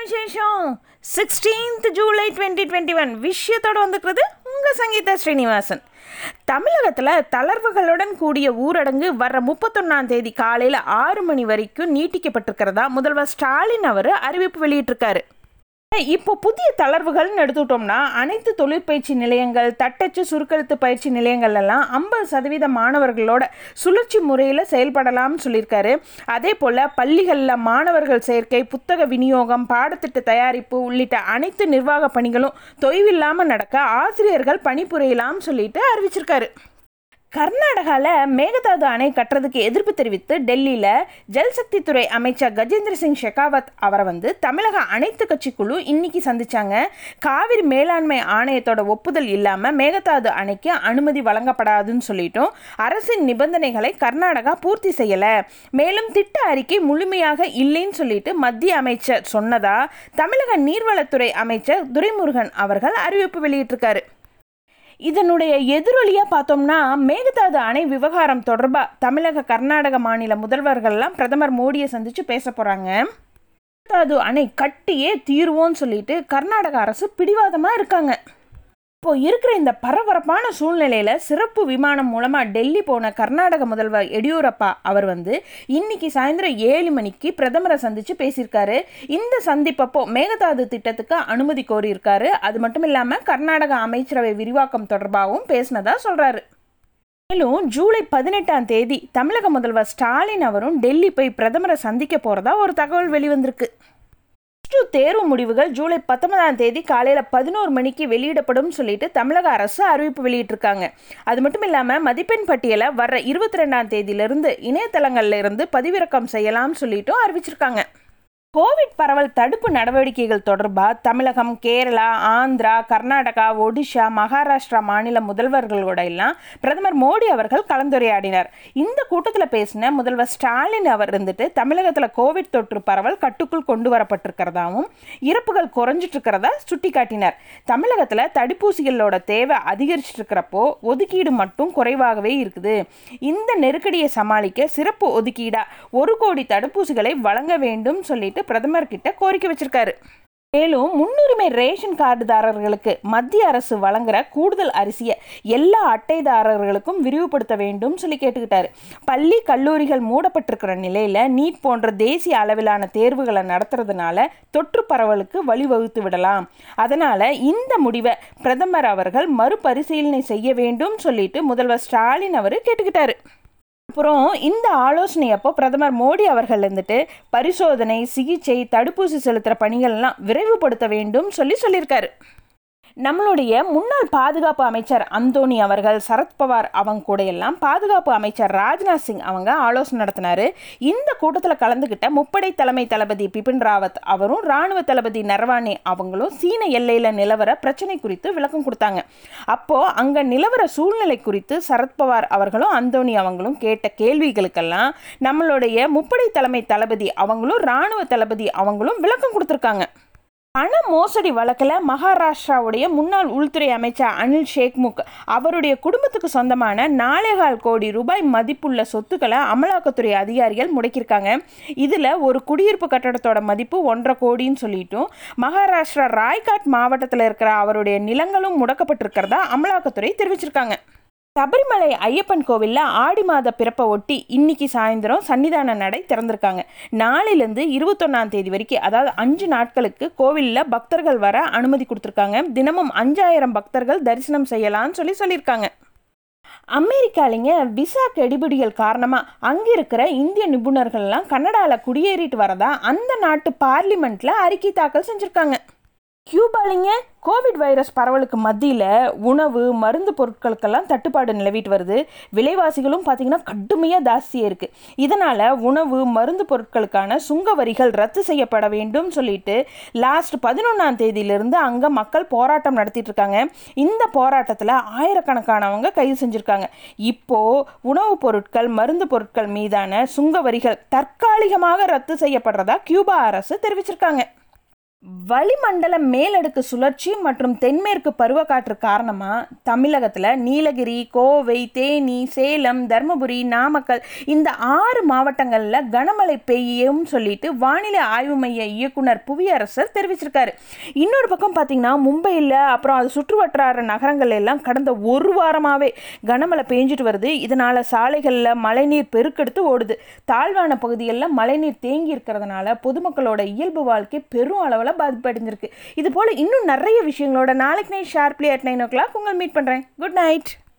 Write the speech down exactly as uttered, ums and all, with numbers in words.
விசேஷம் sixteenth July twenty twenty one விஷயத்தோடு வந்துக்கிறது உங்கள் சங்கீதா ஸ்ரீனிவாசன். தமிழகத்தில் தளர்வுகளுடன் கூடிய ஊரடங்கு வர முப்பத்தொன்னாம் தேதி காலையில் ஆறு மணி வரைக்கும் நீட்டிக்கப்பட்டிருக்கிறதா முதல்வர் ஸ்டாலின் அவர் அறிவிப்பு வெளியிட்டிருக்காரு. இப்போ புதிய தளர்வுகள்னு எடுத்துட்டோம்னா அனைத்து தொழிற்பயிற்சி நிலையங்கள், தட்டச்சு சுருக்கெழுத்து பயிற்சி நிலையங்கள் எல்லாம் ஐம்பது சதவீத மாணவர்களோட சுழற்சி முறையில் செயல்படலாம்னு சொல்லியிருக்காரு. அதே போல் பள்ளிகளில் மாணவர்கள் சேர்க்கை, புத்தக விநியோகம், பாடத்திட்ட தயாரிப்பு உள்ளிட்ட அனைத்து நிர்வாக பணிகளும் தொய்வில்லாமல் நடக்க ஆசிரியர்கள் பணிபுரியலாம்னு சொல்லிட்டு அறிவிச்சிருக்காரு. கர்நாடகாவில் மேகதாது அணை கட்டுறதுக்கு எதிர்ப்பு தெரிவித்து டெல்லியில் ஜல்சக்தி துறை அமைச்சர் கஜேந்திர சிங் ஷெகாவத் அவரை வந்து தமிழக அனைத்து கட்சி குழு இன்னைக்கு சந்தித்தாங்க. காவிரி மேலாண்மை ஆணையத்தோட ஒப்புதல் இல்லாமல் மேகதாது அணைக்கு அனுமதி வழங்கப்படாதுன்னு சொல்லிட்டோம். அரசின் நிபந்தனைகளை கர்நாடகா பூர்த்தி செய்யலை, மேலும் திட்ட அறிக்கை முழுமையாக இல்லைன்னு சொல்லிட்டு மத்திய அமைச்சர் சொன்னதா தமிழக நீர்வளத்துறை அமைச்சர் துரைமுருகன் அவர்கள் அறிவிப்பு வெளியிட்டிருக்காரு. இதனுடைய எதிரொலியாக பார்த்தோம்னா மேகதாது அணை விவகாரம் தொடர்பாக தமிழக கர்நாடக மாநில முதல்வர்கள்லாம் பிரதமர் மோடியை சந்தித்து பேச போகிறாங்க. மேகதாது அணை கட்டியே தீர்வோன்னு சொல்லிட்டு கர்நாடக அரசு பிடிவாதமாக இருக்காங்க. இப்போது இருக்கிற இந்த பரபரப்பான சூழ்நிலையில் சிறப்பு விமானம் மூலமாக டெல்லி போன கர்நாடக முதல்வர் எடியூரப்பா அவர் வந்து இன்னைக்கு சாயந்தரம் ஏழு மணிக்கு பிரதமரை சந்தித்து பேசியிருக்காரு. இந்த சந்திப்பப்போ மேகதாது திட்டத்துக்கு அனுமதி கோரியிருக்காரு. அது மட்டும் இல்லாமல் கர்நாடக அமைச்சரவை விரிவாக்கம் தொடர்பாகவும் பேசினதாக சொல்கிறாரு. மேலும் ஜூலை பதினெட்டாம் தேதி தமிழக முதல்வர் ஸ்டாலின் அவரும் டெல்லி போய் பிரதமரை சந்திக்க போகிறதா ஒரு தகவல் வெளிவந்திருக்கு. தேர்வு முடிவுகள் ஜூலை பத்தொன்பதாம் தேதி காலையில் பதினோரு மணிக்கு வெளியிடப்படும் சொல்லிட்டு தமிழக அரசு அறிவிப்பு வெளியிட்டிருக்காங்க. அது மட்டும் இல்லாமல் மதிப்பெண் பட்டியலை வர இருபத்தி ரெண்டாம் தேதியிலிருந்து இணையதளங்கள்ல இருந்து பதிவிறக்கம் செய்யலாம்னு சொல்லிட்டும் அறிவிச்சிருக்காங்க. கோவிட் பரவல் தடுப்பு நடவடிக்கைகள் தொடர்பாக தமிழகம், கேரளா, ஆந்திரா, கர்நாடகா, ஒடிஷா, மகாராஷ்டிரா மாநில முதல்வர்களோட எல்லாம் பிரதமர் மோடி அவர்கள் கலந்துரையாடினார். இந்த கூட்டத்தில் பேசின முதல்வர் ஸ்டாலின் அவர் இருந்துட்டு தமிழகத்தில் கோவிட் தொற்று பரவல் கட்டுக்குள் கொண்டு வரப்பட்டிருக்கிறதாவும் இறப்புகள் குறைஞ்சிட்ருக்கிறதா சுட்டி காட்டினார். தமிழகத்தில் தடுப்பூசிகளோட தேவை அதிகரிச்சிட்ருக்கிறப்போ ஒதுக்கீடு மட்டும் குறைவாகவே இருக்குது. இந்த நெருக்கடியை சமாளிக்க சிறப்பு ஒதுக்கீடாக ஒரு கோடி தடுப்பூசிகளை வழங்க வேண்டும் சொல்லிட்டு பிரதமர் கிட்ட கோரிக்கை வச்சிருக்காரு. மேலும் முன்னுரிமை ரேஷன் கார்டுதாரர்களுக்கு மத்திய அரசு வழங்குற கூடுதல் அரிசியை எல்லா அட்டைதாரர்களுக்கும் விரிவுபடுத்த வேண்டும் சொல்லி கேட்டுக்கிட்டாரு. பள்ளி கல்லூரிகள் மூடப்பட்டிருக்கிற நிலையில் நீட் போன்ற தேசிய அளவிலான தேர்வுகளை நடத்துறதுனால தொற்று பரவலுக்கு வழிவகுத்து விடலாம். அதனால் இந்த முடிவை பிரதமர் அவர்கள் மறுபரிசீலனை செய்ய வேண்டும் சொல்லிட்டு முதல்வர் ஸ்டாலின் அவர் கேட்டுக்கிட்டாரு. அப்புறம் இந்த ஆலோசனை அப்போ பிரதமர் மோடி அவர்கள் இருந்துட்டு பரிசோதனை, சிகிச்சை, தடுப்பூசி செலுத்துகிற பணிகள்லாம் விரைவுபடுத்த வேண்டும் சொல்லி சொல்லியிருக்காரு. நம்மளுடைய முன்னாள் பாதுகாப்பு அமைச்சர் அந்தோணி அவர்கள், சரத்பவார் அவங்க கூட எல்லாம் பாதுகாப்பு அமைச்சர் ராஜ்நாத் சிங் அவங்க ஆலோசனை நடத்தினார். இந்த கூட்டத்தில் கலந்துக்கிட்ட முப்படை தலைமை தளபதி பிபின் ராவத் அவரும் இராணுவ தளபதி நரவானே அவங்களும் சீன எல்லையில் நிலவர பிரச்சனை குறித்து விளக்கம் கொடுத்தாங்க. அப்போது அங்கே நிலவர சூழ்நிலை குறித்து சரத்பவார் அவர்களும் அந்தோணி அவங்களும் கேட்ட கேள்விகளுக்கெல்லாம் நம்மளுடைய முப்படை தலைமை தளபதி அவங்களும் இராணுவ தளபதி அவங்களும் விளக்கம் கொடுத்துருக்காங்க. பண மோசடி வழக்கில் மகாராஷ்டிராவுடைய முன்னாள் உள்துறை அமைச்சர் அனில் ஷேக்முக் அவருடைய குடும்பத்துக்கு சொந்தமான நாலேகால் கோடி ரூபாய் மதிப்புள்ள சொத்துக்களை அமலாக்கத்துறை அதிகாரிகள் முடக்கியிருக்காங்க. இதில் ஒரு குடியிருப்பு கட்டடத்தோட மதிப்பு ஒன்றரை கோடின்னு சொல்லிட்டும் மகாராஷ்டிரா ராய்காட் மாவட்டத்தில் இருக்கிற அவருடைய நிலங்களும் முடக்கப்பட்டிருக்கிறதா அமலாக்கத்துறை தெரிவிச்சிருக்காங்க. சபரிமலை ஐயப்பன் கோவிலில் ஆடி மாத பிறப்பை ஒட்டி இன்னைக்கு சாயந்தரம் சன்னிதான நடை திறந்திருக்காங்க. நாளிலேருந்து இருபத்தொன்னாம் தேதி வரைக்கும், அதாவது அஞ்சு நாட்களுக்கு கோவிலில் பக்தர்கள் வர அனுமதி கொடுத்துருக்காங்க. தினமும் அஞ்சாயிரம் பக்தர்கள் தரிசனம் செய்யலாம்னு சொல்லி சொல்லியிருக்காங்க. அமெரிக்காலிங்க விசா கெடுபிடிகள் காரணமாக அங்கே இருக்கிற இந்திய நிபுணர்கள்லாம் கனடாவில் குடியேறிட்டு வரதா அந்த நாட்டு பார்லிமெண்ட்டில் அறிக்கை தாக்கல் செஞ்சுருக்காங்க. கியூபாலிங்க கோவிட் வைரஸ் பரவலுக்கு மத்தியில் உணவு, மருந்து பொருட்களுக்கெல்லாம் தட்டுப்பாடு நிலவிட்டு வருது. விலைவாசிகளும் பார்த்திங்கன்னா கடுமையாக ஜாஸ்தியாக இருக்குது. இதனால் உணவு, மருந்து பொருட்களுக்கான சுங்க வரிகள் ரத்து செய்யப்பட வேண்டும் சொல்லிட்டு லாஸ்ட் பதினொன்றாம் தேதியிலிருந்து அங்கே மக்கள் போராட்டம் நடத்திட்டுருக்காங்க. இந்த போராட்டத்தில் ஆயிரக்கணக்கானவங்க கைது செஞ்சுருக்காங்க. இப்போது உணவுப் பொருட்கள், மருந்து பொருட்கள் மீதான சுங்க வரிகள் தற்காலிகமாக ரத்து செய்யப்படுறதா கியூபா அரசு தெரிவிச்சிருக்காங்க. வளிமண்டல மேலடுக்கு சுழற்சி மற்றும் தென்மேற்கு பருவக்காற்று காரணமாக தமிழகத்தில் நீலகிரி, கோவை, தேனி, சேலம், தருமபுரி, நாமக்கல் இந்த ஆறு மாவட்டங்களில் கனமழை பெய்யும் சொல்லிட்டு வானிலை ஆய்வு மைய இயக்குனர் புவியரசர் தெரிவிச்சிருக்காரு. இன்னொரு பக்கம் பார்த்திங்கன்னா மும்பையில் அப்புறம் அது சுற்றுவட்டார நகரங்கள் எல்லாம் கடந்த ஒரு வாரமாகவே கனமழை பெஞ்சிட்டு வருது. இதனால் சாலைகளில் மழைநீர் பெருக்கெடுத்து ஓடுது. தாழ்வான பகுதிகளில் மழைநீர் தேங்கி இருக்கிறதுனால பொதுமக்களோட இயல்பு வாழ்க்கை பெரும் அளவில் பாதிப்படைஞ்சிருக்கு. இது போல இன்னும் நிறைய விஷயங்களோட நாளைக்கு night sharply at nine o'clock உங்களை மீட் பண்றேன். Good night.